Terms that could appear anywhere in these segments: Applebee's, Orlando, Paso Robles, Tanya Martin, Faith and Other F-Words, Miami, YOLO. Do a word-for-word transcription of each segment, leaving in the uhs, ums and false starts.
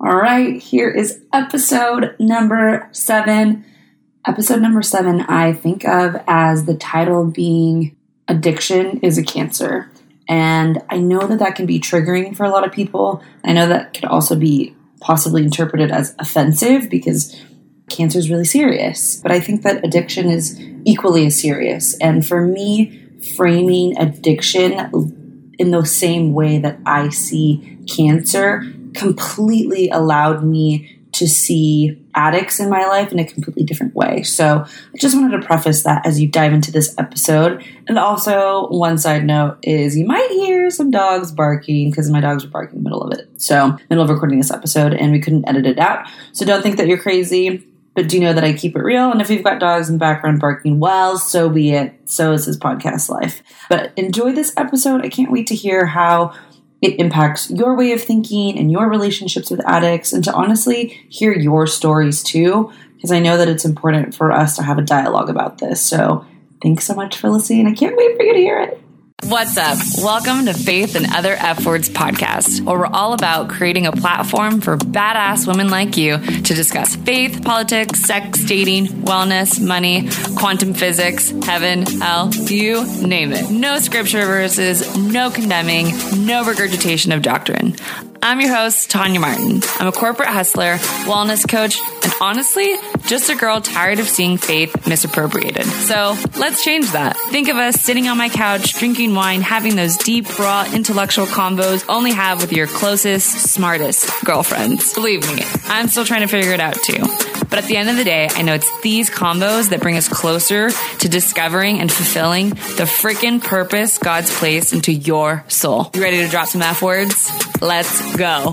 All right, here is episode number seven. Episode number seven, I think of as the title being Addiction is a Cancer. And I know that that can be triggering for a lot of people. I know that could also be possibly interpreted as offensive because cancer is really serious. But I think that addiction is equally as serious. And for me, framing addiction in the same way that I see cancer completely allowed me to see addicts in my life in a completely different way. So I just wanted to preface that as you dive into this episode. And also, one side note is you might hear some dogs barking because my dogs were barking in the middle of it. So middle of recording this episode and we couldn't edit it out. So don't think that you're crazy, but do know that I keep it real. And if you've got dogs in the background barking, well, so be it. So is this podcast life. But enjoy this episode. I can't wait to hear how it impacts your way of thinking and your relationships with addicts, and to honestly hear your stories too, because I know that it's important for us to have a dialogue about this. So thanks so much for listening. I can't wait for you to hear it. What's up? Welcome to Faith and Other F-Words podcast, where we're all about creating a platform for badass women like you to discuss faith, politics, sex, dating, wellness, money, quantum physics, heaven, hell, you name it. No scripture verses, no condemning, no regurgitation of doctrine. I'm your host, Tanya Martin. I'm a corporate hustler, wellness coach, and honestly, just a girl tired of seeing faith misappropriated. So let's change that. Think of us sitting on my couch, drinking wine, having those deep, raw, intellectual combos only have with your closest, smartest girlfriends. Believe me, I'm still trying to figure it out too. But at the end of the day, I know it's these combos that bring us closer to discovering and fulfilling the freaking purpose God's placed into your soul. You ready to drop some F words? Let's go.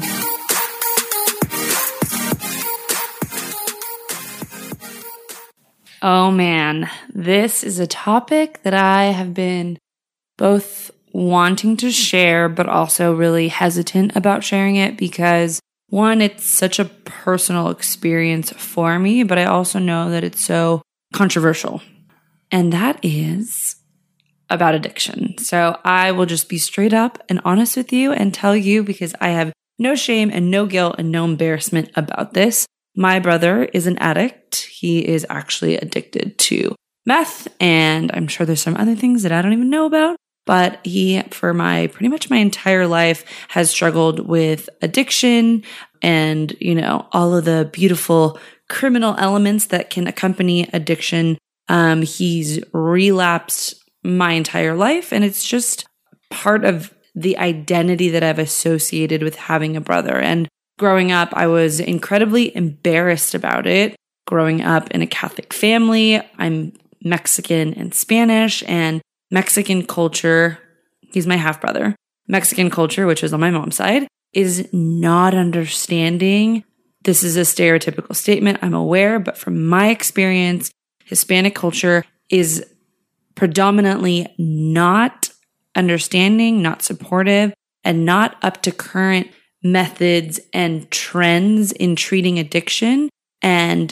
Oh man, this is a topic that I have been both wanting to share, but also really hesitant about sharing it because one, it's such a personal experience for me, but I also know that it's so controversial. And that is about addiction. So I will just be straight up and honest with you and tell you because I have no shame and no guilt and no embarrassment about this. My brother is an addict. He is actually addicted to meth, and I'm sure there's some other things that I don't even know about. But he, for my pretty much my entire life, has struggled with addiction and, you know, all of the beautiful criminal elements that can accompany addiction. Um, he's relapsed my entire life, and it's just part of the identity that I've associated with having a brother. And growing up, I was incredibly embarrassed about it. Growing up in a Catholic family, I'm Mexican and Spanish, and Mexican culture, he's my half-brother, Mexican culture, which is on my mom's side, is not understanding. This is a stereotypical statement, I'm aware, but from my experience, Hispanic culture is predominantly not understanding, not supportive, and not up to current methods and trends in treating addiction. And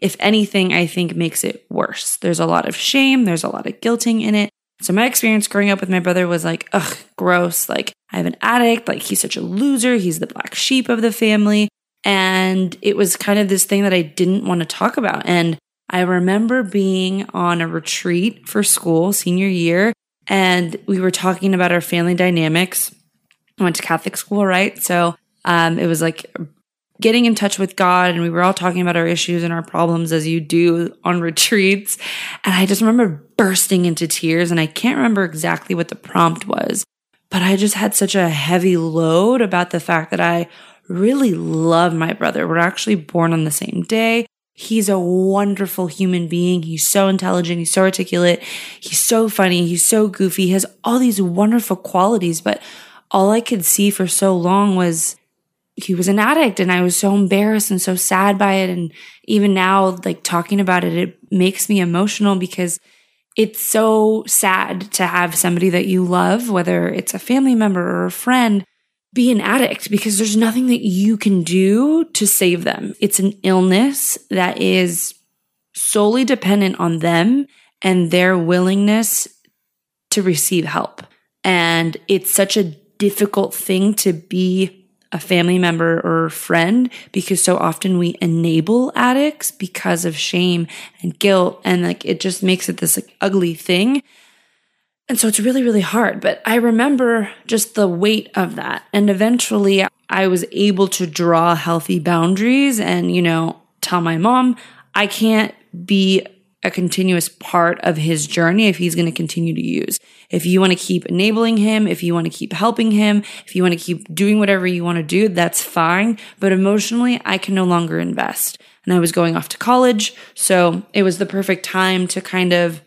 if anything, I think makes it worse. There's a lot of shame. There's a lot of guilting in it. So my experience growing up with my brother was like, ugh, gross. Like, I have an addict. Like, he's such a loser. He's the black sheep of the family. And it was kind of this thing that I didn't want to talk about. And I remember being on a retreat for school, senior year, and we were talking about our family dynamics. I went to Catholic school, right? So um, it was like getting in touch with God, and we were all talking about our issues and our problems as you do on retreats. And I just remember bursting into tears, and I can't remember exactly what the prompt was, but I just had such a heavy load about the fact that I really love my brother. We're actually born on the same day. He's a wonderful human being. He's so intelligent. He's so articulate. He's so funny. He's so goofy. He has all these wonderful qualities, but all I could see for so long was he was an addict, and I was so embarrassed and so sad by it. And even now, like talking about it, it makes me emotional because it's so sad to have somebody that you love, whether it's a family member or a friend, be an addict because there's nothing that you can do to save them. It's an illness that is solely dependent on them and their willingness to receive help. And it's such a difficult thing to be a family member or friend, because so often we enable addicts because of shame and guilt, and like it just makes it this like ugly thing. And so it's really, really hard. But I remember just the weight of that. And eventually I was able to draw healthy boundaries and, you know, tell my mom, I can't be a continuous part of his journey if he's going to continue to use. If you want to keep enabling him, if you want to keep helping him, if you want to keep doing whatever you want to do, that's fine. But emotionally, I can no longer invest. And I was going off to college, so it was the perfect time to kind of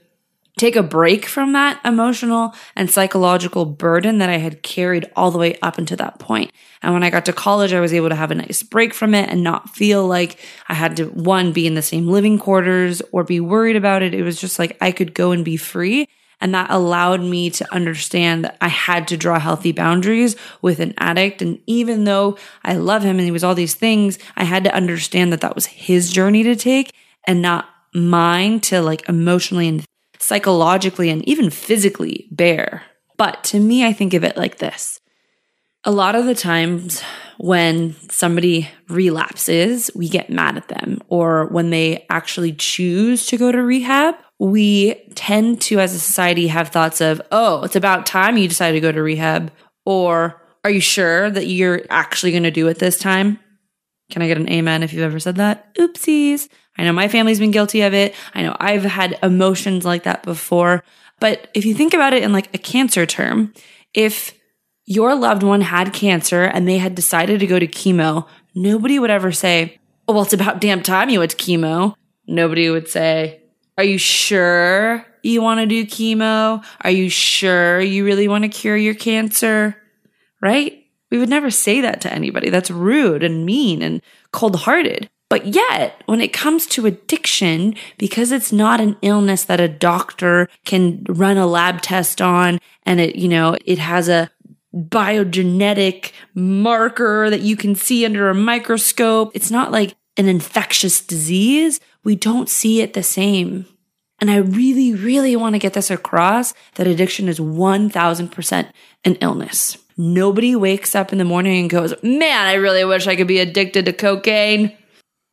take a break from that emotional and psychological burden that I had carried all the way up until that point. And when I got to college, I was able to have a nice break from it and not feel like I had to, one, be in the same living quarters or be worried about it. It was just like I could go and be free. And that allowed me to understand that I had to draw healthy boundaries with an addict. And even though I love him and he was all these things, I had to understand that that was his journey to take and not mine to like emotionally and psychologically and even physically bear. But to me, I think of it like this. A lot of the times when somebody relapses, we get mad at them. Or when they actually choose to go to rehab, we tend to, as a society, have thoughts of, oh, it's about time you decided to go to rehab. Or, are you sure that you're actually going to do it this time? Can I get an amen if you've ever said that? Oopsies. I know my family's been guilty of it. I know I've had emotions like that before. But if you think about it in like a cancer term, if your loved one had cancer and they had decided to go to chemo, nobody would ever say, oh, well, it's about damn time you went to chemo. Nobody would say, are you sure you want to do chemo? Are you sure you really want to cure your cancer? Right? We would never say that to anybody. That's rude and mean and cold-hearted. But yet, when it comes to addiction, because it's not an illness that a doctor can run a lab test on, and it, you know, it has a biogenetic marker that you can see under a microscope. It's not like an infectious disease. We don't see it the same. And I really, really want to get this across, that addiction is one thousand percent an illness. Nobody wakes up in the morning and goes, man, I really wish I could be addicted to cocaine,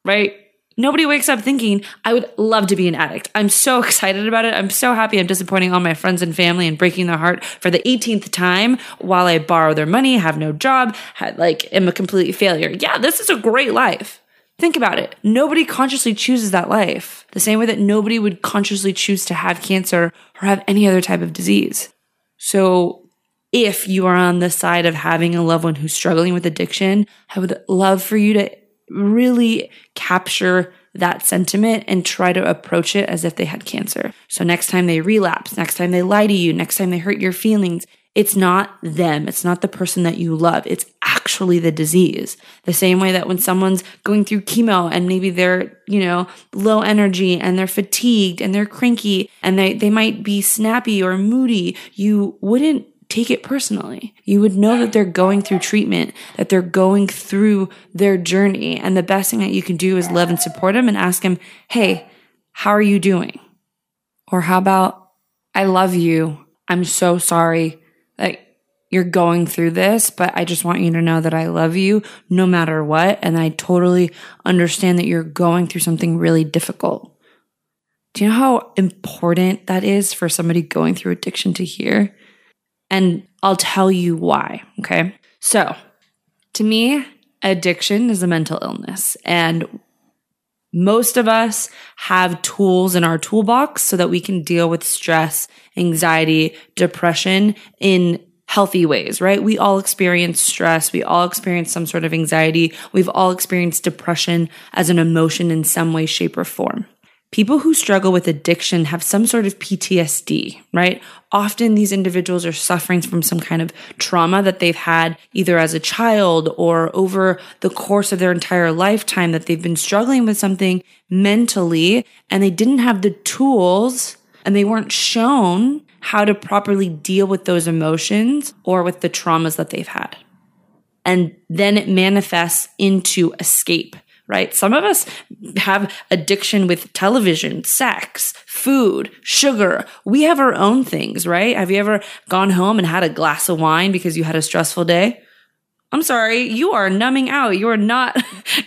right? Nobody wakes up thinking, I would love to be an addict. I'm so excited about it. I'm so happy I'm disappointing all my friends and family and breaking their heart for the eighteenth time while I borrow their money, have no job, had, like, am a complete failure. Yeah, this is a great life. Think about it. Nobody consciously chooses that life, the same way that nobody would consciously choose to have cancer or have any other type of disease. So if you are on the side of having a loved one who's struggling with addiction, I would love for you to really capture that sentiment and try to approach it as if they had cancer. So next time they relapse, next time they lie to you, next time they hurt your feelings, it's not them. It's not the person that you love. It's actually the disease. The same way that when someone's going through chemo and maybe they're, you know, low energy and they're fatigued and they're cranky and they, they might be snappy or moody, you wouldn't take it personally. You would know that they're going through treatment, that they're going through their journey. And the best thing that you can do is love and support them and ask them, hey, how are you doing? Or how about, I love you. I'm so sorry that you're going through this, but I just want you to know that I love you no matter what. And I totally understand that you're going through something really difficult. Do you know how important that is for somebody going through addiction to hear? And I'll tell you why, okay? So, to me, addiction is a mental illness. And most of us have tools in our toolbox so that we can deal with stress, anxiety, depression in healthy ways, right? We all experience stress. We all experience some sort of anxiety. We've all experienced depression as an emotion in some way, shape, or form. People who struggle with addiction have some sort of P T S D, right? Often these individuals are suffering from some kind of trauma that they've had either as a child or over the course of their entire lifetime, that they've been struggling with something mentally and they didn't have the tools and they weren't shown how to properly deal with those emotions or with the traumas that they've had. And then it manifests into escape. Right? Some of us have addiction with television, sex, food, sugar. We have our own things, right? Have you ever gone home and had a glass of wine because you had a stressful day? I'm sorry, you are numbing out. You are not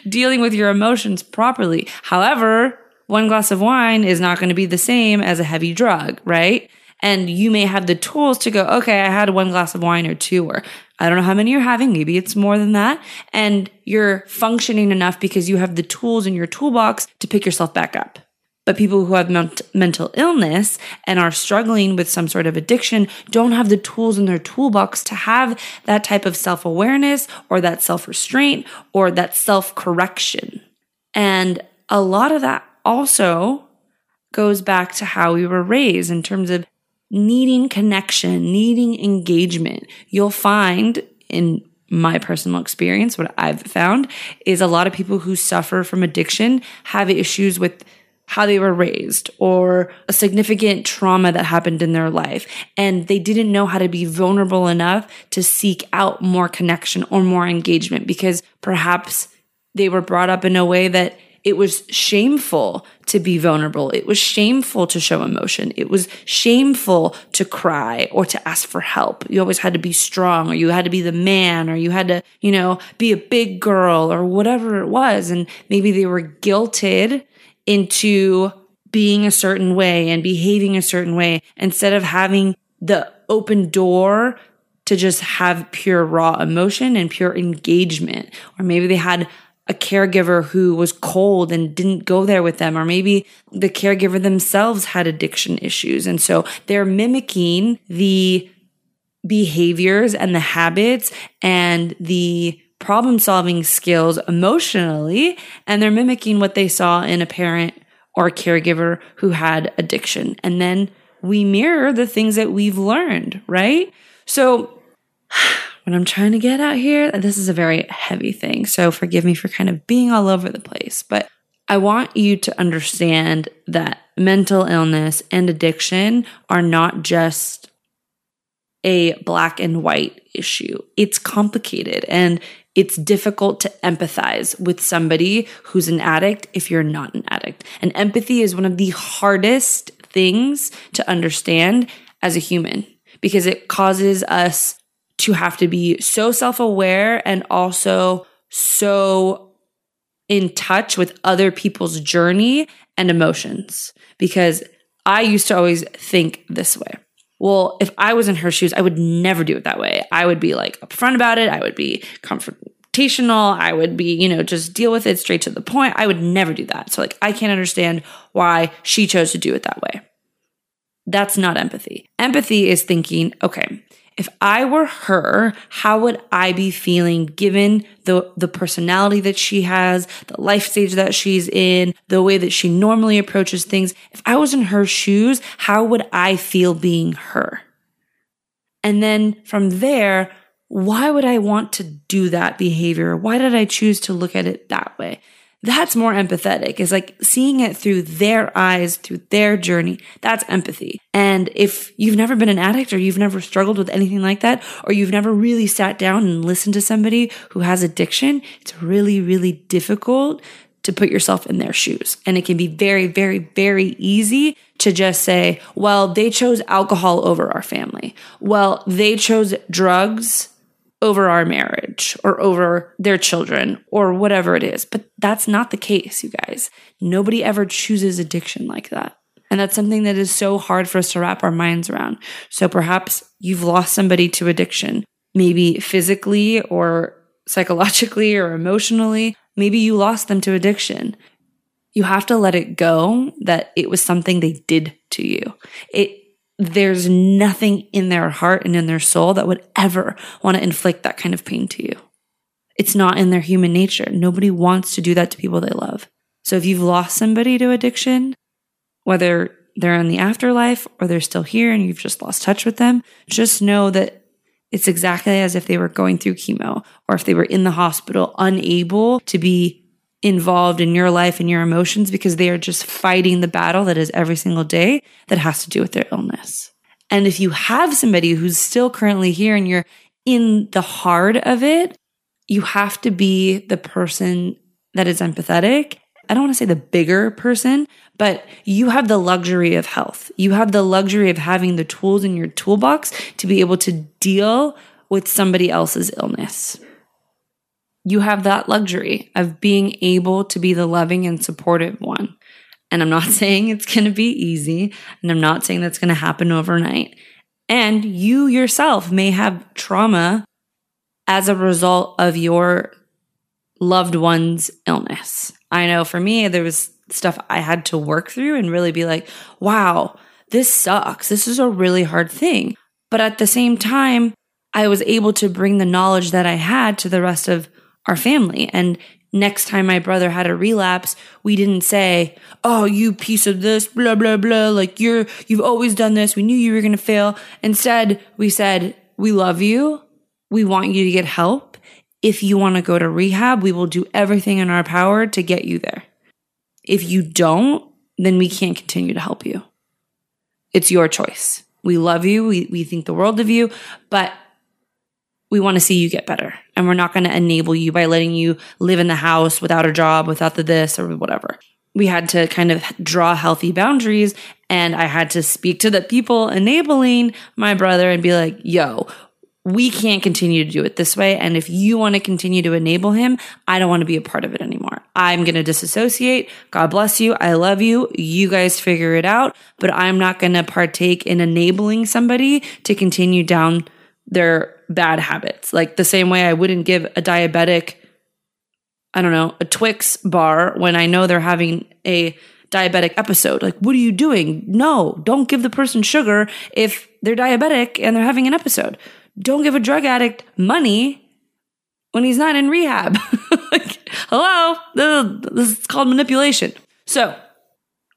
dealing with your emotions properly. However, one glass of wine is not going to be the same as a heavy drug, right? And you may have the tools to go, okay, I had one glass of wine or two, or I don't know how many you're having. Maybe it's more than that. And you're functioning enough because you have the tools in your toolbox to pick yourself back up. But people who have ment- mental illness and are struggling with some sort of addiction don't have the tools in their toolbox to have that type of self-awareness or that self-restraint or that self-correction. And a lot of that also goes back to how we were raised in terms of needing connection, needing engagement. You'll find, in my personal experience, what I've found is a lot of people who suffer from addiction have issues with how they were raised or a significant trauma that happened in their life. And they didn't know how to be vulnerable enough to seek out more connection or more engagement because perhaps they were brought up in a way that it was shameful to be vulnerable. It was shameful to show emotion. It was shameful to cry or to ask for help. You always had to be strong, or you had to be the man, or you had to, you know, be a big girl or whatever it was. And maybe they were guilted into being a certain way and behaving a certain way instead of having the open door to just have pure raw emotion and pure engagement. Or maybe they had a caregiver who was cold and didn't go there with them, or maybe the caregiver themselves had addiction issues. And so they're mimicking the behaviors and the habits and the problem-solving skills emotionally, and they're mimicking what they saw in a parent or a caregiver who had addiction. And then we mirror the things that we've learned, right? So what I'm trying to get out here, this is a very heavy thing, so forgive me for kind of being all over the place, but I want you to understand that mental illness and addiction are not just a black and white issue. It's complicated, and it's difficult to empathize with somebody who's an addict if you're not an addict. And empathy is one of the hardest things to understand as a human because it causes us to have to be so self-aware and also so in touch with other people's journey and emotions. Because I used to always think this way. Well, if I was in her shoes, I would never do it that way. I would be like upfront about it. I would be confrontational. I would be, you know, just deal with it straight to the point. I would never do that. So like, I can't understand why she chose to do it that way. That's not empathy. Empathy is thinking, okay, if I were her, how would I be feeling given the, the personality that she has, the life stage that she's in, the way that she normally approaches things? If I was in her shoes, how would I feel being her? And then from there, why would I want to do that behavior? Why did I choose to look at it that way? That's more empathetic. It's like seeing it through their eyes, through their journey. That's empathy. And if you've never been an addict or you've never struggled with anything like that, or you've never really sat down and listened to somebody who has addiction, it's really, really difficult to put yourself in their shoes. And it can be very, very, very easy to just say, well, they chose alcohol over our family. Well, they chose drugs over our marriage or over their children or whatever it is. But that's not the case, you guys. Nobody ever chooses addiction like that. And that's something that is so hard for us to wrap our minds around. So perhaps you've lost somebody to addiction, maybe physically or psychologically or emotionally. Maybe you lost them to addiction. You have to let it go that it was something they did to you. It There's nothing in their heart and in their soul that would ever want to inflict that kind of pain to you. It's not in their human nature. Nobody wants to do that to people they love. So if you've lost somebody to addiction, whether they're in the afterlife or they're still here and you've just lost touch with them, just know that it's exactly as if they were going through chemo or if they were in the hospital, unable to be involved in your life and your emotions because they are just fighting the battle that is every single day that has to do with their illness. And if you have somebody who's still currently here and you're in the heart of it, you have to be the person that is empathetic. I don't want to say the bigger person, but you have the luxury of health. You have the luxury of having the tools in your toolbox to be able to deal with somebody else's illness. you have that luxury of being able to be the loving and supportive one. And I'm not saying it's going to be easy, and I'm not saying that's going to happen overnight. And you yourself may have trauma as a result of your loved one's illness. I know for me, there was stuff I had to work through and really be like, wow, this sucks. This is a really hard thing. But at the same time, I was able to bring the knowledge that I had to the rest of our family. And next time my brother had a relapse, we didn't say, oh, you piece of this, blah, blah, blah. Like you're, you've always done this. We knew you were going to fail. Instead, we said, we love you. We want you to get help. If you want to go to rehab, we will do everything in our power to get you there. If you don't, then we can't continue to help you. It's your choice. We love you. We, we think the world of you, but we want to see you get better. And we're not going to enable you by letting you live in the house without a job, without the this or whatever. We had to kind of draw healthy boundaries, and I had to speak to the people enabling my brother and be like, yo, we can't continue to do it this way. And if you want to continue to enable him, I don't want to be a part of it anymore. I'm going to disassociate. God bless you. I love you. You guys figure it out. But I'm not going to partake in enabling somebody to continue down their bad habits. Like the same way I wouldn't give a diabetic, I don't know, a Twix bar when I know they're having a diabetic episode. Like, what are you doing? No, don't give the person sugar if they're diabetic and they're having an episode. Don't give a drug addict money when he's not in rehab. Like, hello, this is called manipulation. So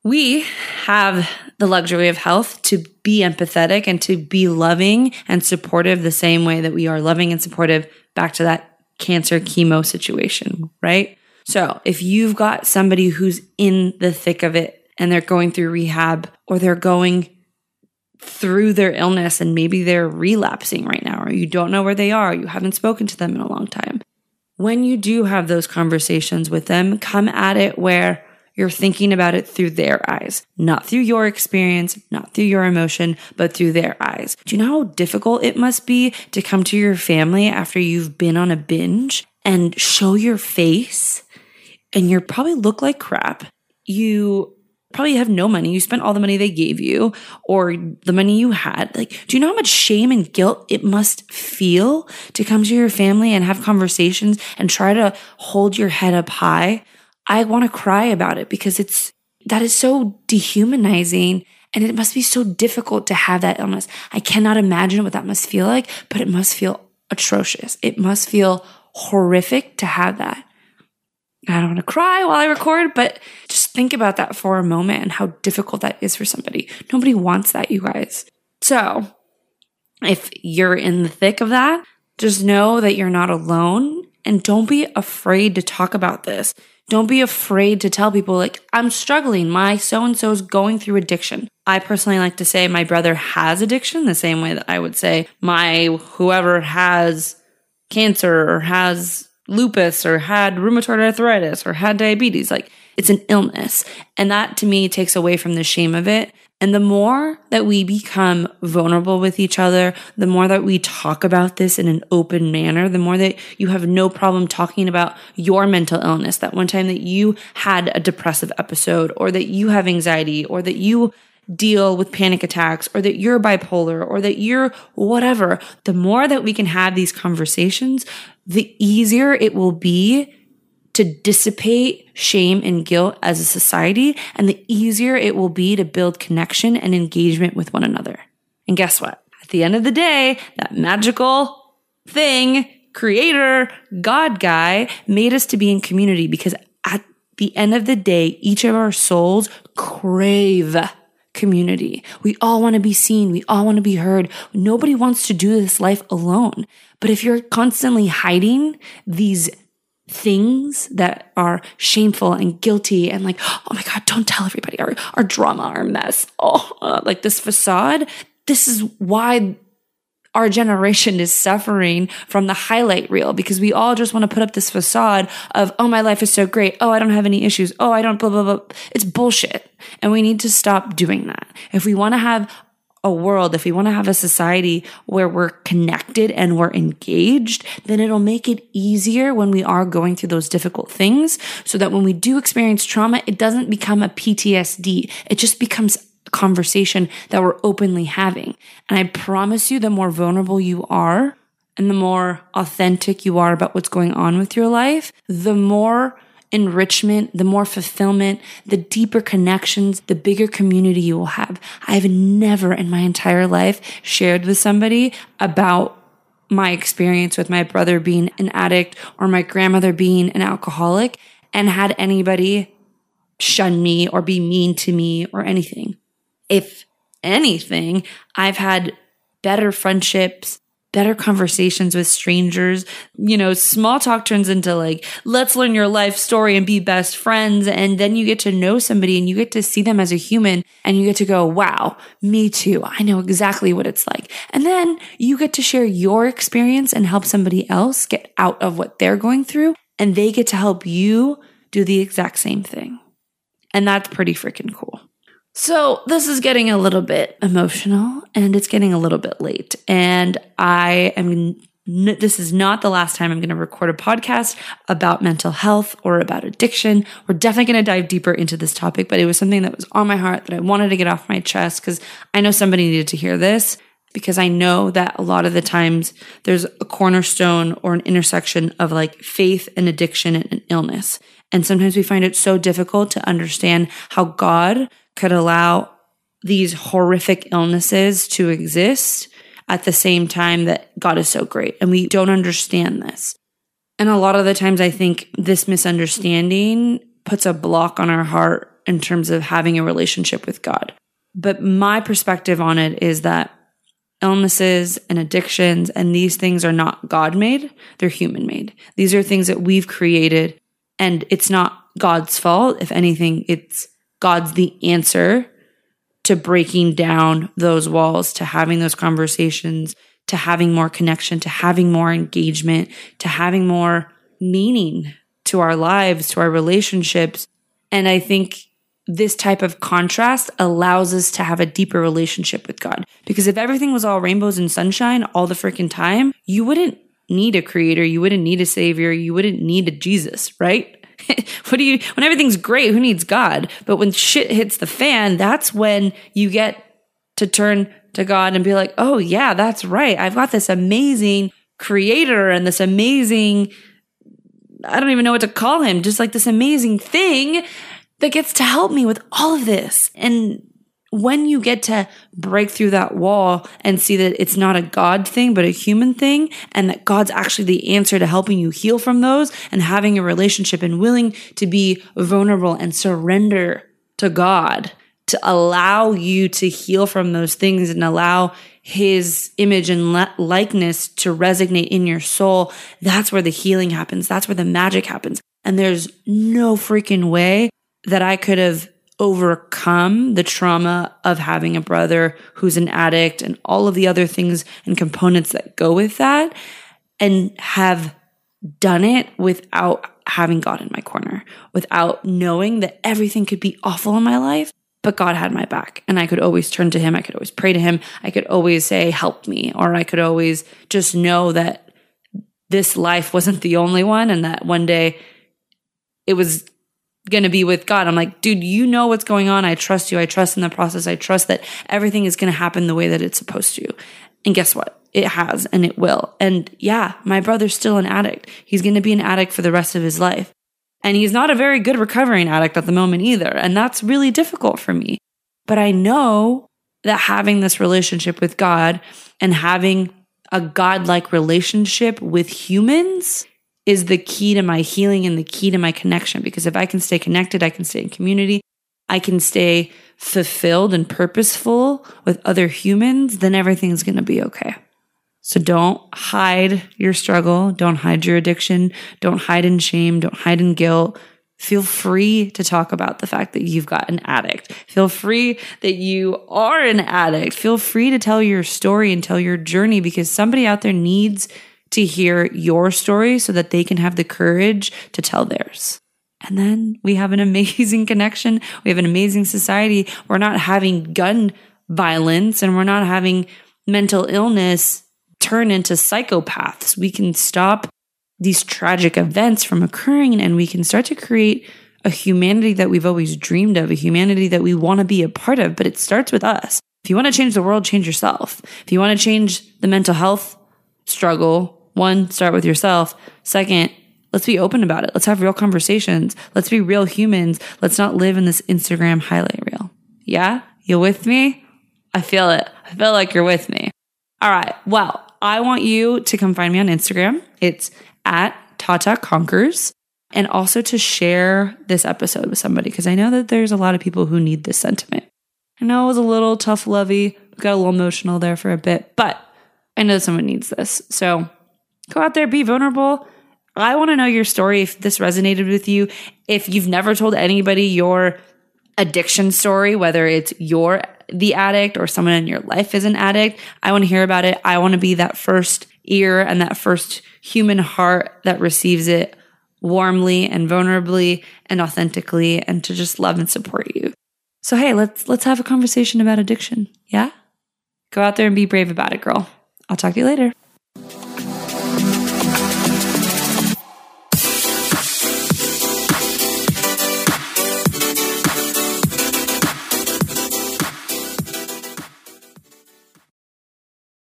we have the luxury of health to be empathetic and to be loving and supportive the same way that we are loving and supportive back to that cancer chemo situation, right? So if you've got somebody who's in the thick of it and they're going through rehab or they're going through their illness and maybe they're relapsing right now or you don't know where they are, you haven't spoken to them in a long time. When you do have those conversations with them, come at it where you're thinking about it through their eyes, not through your experience, not through your emotion, but through their eyes. Do you know how difficult it must be to come to your family after you've been on a binge and show your face and you probably look like crap. You probably have no money. You spent all the money they gave you or the money you had. Like, do you know how much shame and guilt it must feel to come to your family and have conversations and try to hold your head up high? I want to cry about it because it's, that is so dehumanizing and it must be so difficult to have that illness. I cannot imagine what that must feel like, but it must feel atrocious. It must feel horrific to have that. I don't want to cry while I record, but just think about that for a moment and how difficult that is for somebody. Nobody wants that, you guys. So if you're in the thick of that, just know that you're not alone and don't be afraid to talk about this. Don't be afraid to tell people, like, I'm struggling. My so-and-so is going through addiction. I personally like to say my brother has addiction the same way that I would say my whoever has cancer or has lupus or had rheumatoid arthritis or had diabetes. Like, it's an illness. And that to me takes away from the shame of it. And the more that we become vulnerable with each other, the more that we talk about this in an open manner, the more that you have no problem talking about your mental illness, that one time that you had a depressive episode or that you have anxiety or that you deal with panic attacks or that you're bipolar or that you're whatever. The more that we can have these conversations, the easier it will be to dissipate shame and guilt as a society, and the easier it will be to build connection and engagement with one another. And guess what? At the end of the day, that magical thing, creator, God guy, made us to be in community because at the end of the day, each of our souls crave community. We all want to be seen. We all want to be heard. Nobody wants to do this life alone. But if you're constantly hiding these things that are shameful and guilty and like, oh my God, don't tell everybody our, our drama, our mess, oh, uh, like this facade, this is why our generation is suffering from the highlight reel, because we all just want to put up this facade of, oh, my life is so great. Oh, I don't have any issues. Oh, I don't blah, blah, blah. It's bullshit. And we need to stop doing that. If we want to have a world, if we want to have a society where we're connected and we're engaged, then it'll make it easier when we are going through those difficult things, so that when we do experience trauma, it doesn't become a P T S D. It just becomes a conversation that we're openly having. And I promise you, the more vulnerable you are and the more authentic you are about what's going on with your life, the more enrichment, the more fulfillment, the deeper connections, the bigger community you will have. I've never in my entire life shared with somebody about my experience with my brother being an addict or my grandmother being an alcoholic and had anybody shun me or be mean to me or anything. If anything, I've had better friendships, better conversations with strangers. You know, small talk turns into like, let's learn your life story and be best friends. And then you get to know somebody and you get to see them as a human and you get to go, wow, me too. I know exactly what it's like. And then you get to share your experience and help somebody else get out of what they're going through. And they get to help you do the exact same thing. And that's pretty freaking cool. So this is getting a little bit emotional and it's getting a little bit late, and I am, this is not the last time I'm going to record a podcast about mental health or about addiction. We're definitely going to dive deeper into this topic, but it was something that was on my heart that I wanted to get off my chest because I know somebody needed to hear this, because I know that a lot of the times there's a cornerstone or an intersection of like faith and addiction and illness. And sometimes we find it so difficult to understand how God could allow these horrific illnesses to exist at the same time that God is so great. And we don't understand this. And a lot of the times I think this misunderstanding puts a block on our heart in terms of having a relationship with God. But my perspective on it is that illnesses and addictions and these things are not God-made, they're human-made. These are things that we've created, and it's not God's fault. If anything, it's God's the answer to breaking down those walls, to having those conversations, to having more connection, to having more engagement, to having more meaning to our lives, to our relationships. And I think this type of contrast allows us to have a deeper relationship with God. Because if everything was all rainbows and sunshine all the freaking time, you wouldn't need a creator, you wouldn't need a savior, you wouldn't need a Jesus, right? What do you, when everything's great, who needs God? But when shit hits the fan, that's when you get to turn to God and be like, oh yeah, that's right. I've got this amazing creator and this amazing, I don't even know what to call him, just like this amazing thing that gets to help me with all of this. And when you get to break through that wall and see that it's not a God thing, but a human thing, and that God's actually the answer to helping you heal from those and having a relationship and willing to be vulnerable and surrender to God to allow you to heal from those things and allow his image and le- likeness to resonate in your soul, that's where the healing happens. That's where the magic happens. And there's no freaking way that I could have overcome the trauma of having a brother who's an addict and all of the other things and components that go with that, and have done it without having God in my corner, without knowing that everything could be awful in my life, but God had my back and I could always turn to him. I could always pray to him. I could always say, help me. Or I could always just know that this life wasn't the only one, and that one day it was going to be with God. I'm like, dude, you know what's going on. I trust you. I trust in the process. I trust that everything is going to happen the way that it's supposed to. And guess what? It has, and it will. And yeah, my brother's still an addict. He's going to be an addict for the rest of his life. And he's not a very good recovering addict at the moment either. And that's really difficult for me. But I know that having this relationship with God and having a God-like relationship with humans is the key to my healing and the key to my connection. Because if I can stay connected, I can stay in community, I can stay fulfilled and purposeful with other humans, then everything's going to be okay. So don't hide your struggle. Don't hide your addiction. Don't hide in shame. Don't hide in guilt. Feel free to talk about the fact that you've got an addict. Feel free that you are an addict. Feel free to tell your story and tell your journey, because somebody out there needs to hear your story so that they can have the courage to tell theirs. And then we have an amazing connection. We have an amazing society. We're not having gun violence and we're not having mental illness turn into psychopaths. We can stop these tragic events from occurring and we can start to create a humanity that we've always dreamed of, a humanity that we want to be a part of, but it starts with us. If you want to change the world, change yourself. If you want to change the mental health struggle, one, start with yourself. Second, let's be open about it. Let's have real conversations. Let's be real humans. Let's not live in this Instagram highlight reel. Yeah? You with me? I feel it. I feel like you're with me. All right. Well, I want you to come find me on Instagram. It's at Tata Conquers, and also to share this episode with somebody, because I know that there's a lot of people who need this sentiment. I know it was a little tough lovey. We got a little emotional there for a bit, but I know someone needs this. So go out there, be vulnerable. I want to know your story, if this resonated with you. If you've never told anybody your addiction story, whether it's you're the addict or someone in your life is an addict, I want to hear about it. I want to be that first ear and that first human heart that receives it warmly and vulnerably and authentically, and to just love and support you. So hey, let's let's have a conversation about addiction. Yeah? Go out there and be brave about it, girl. I'll talk to you later.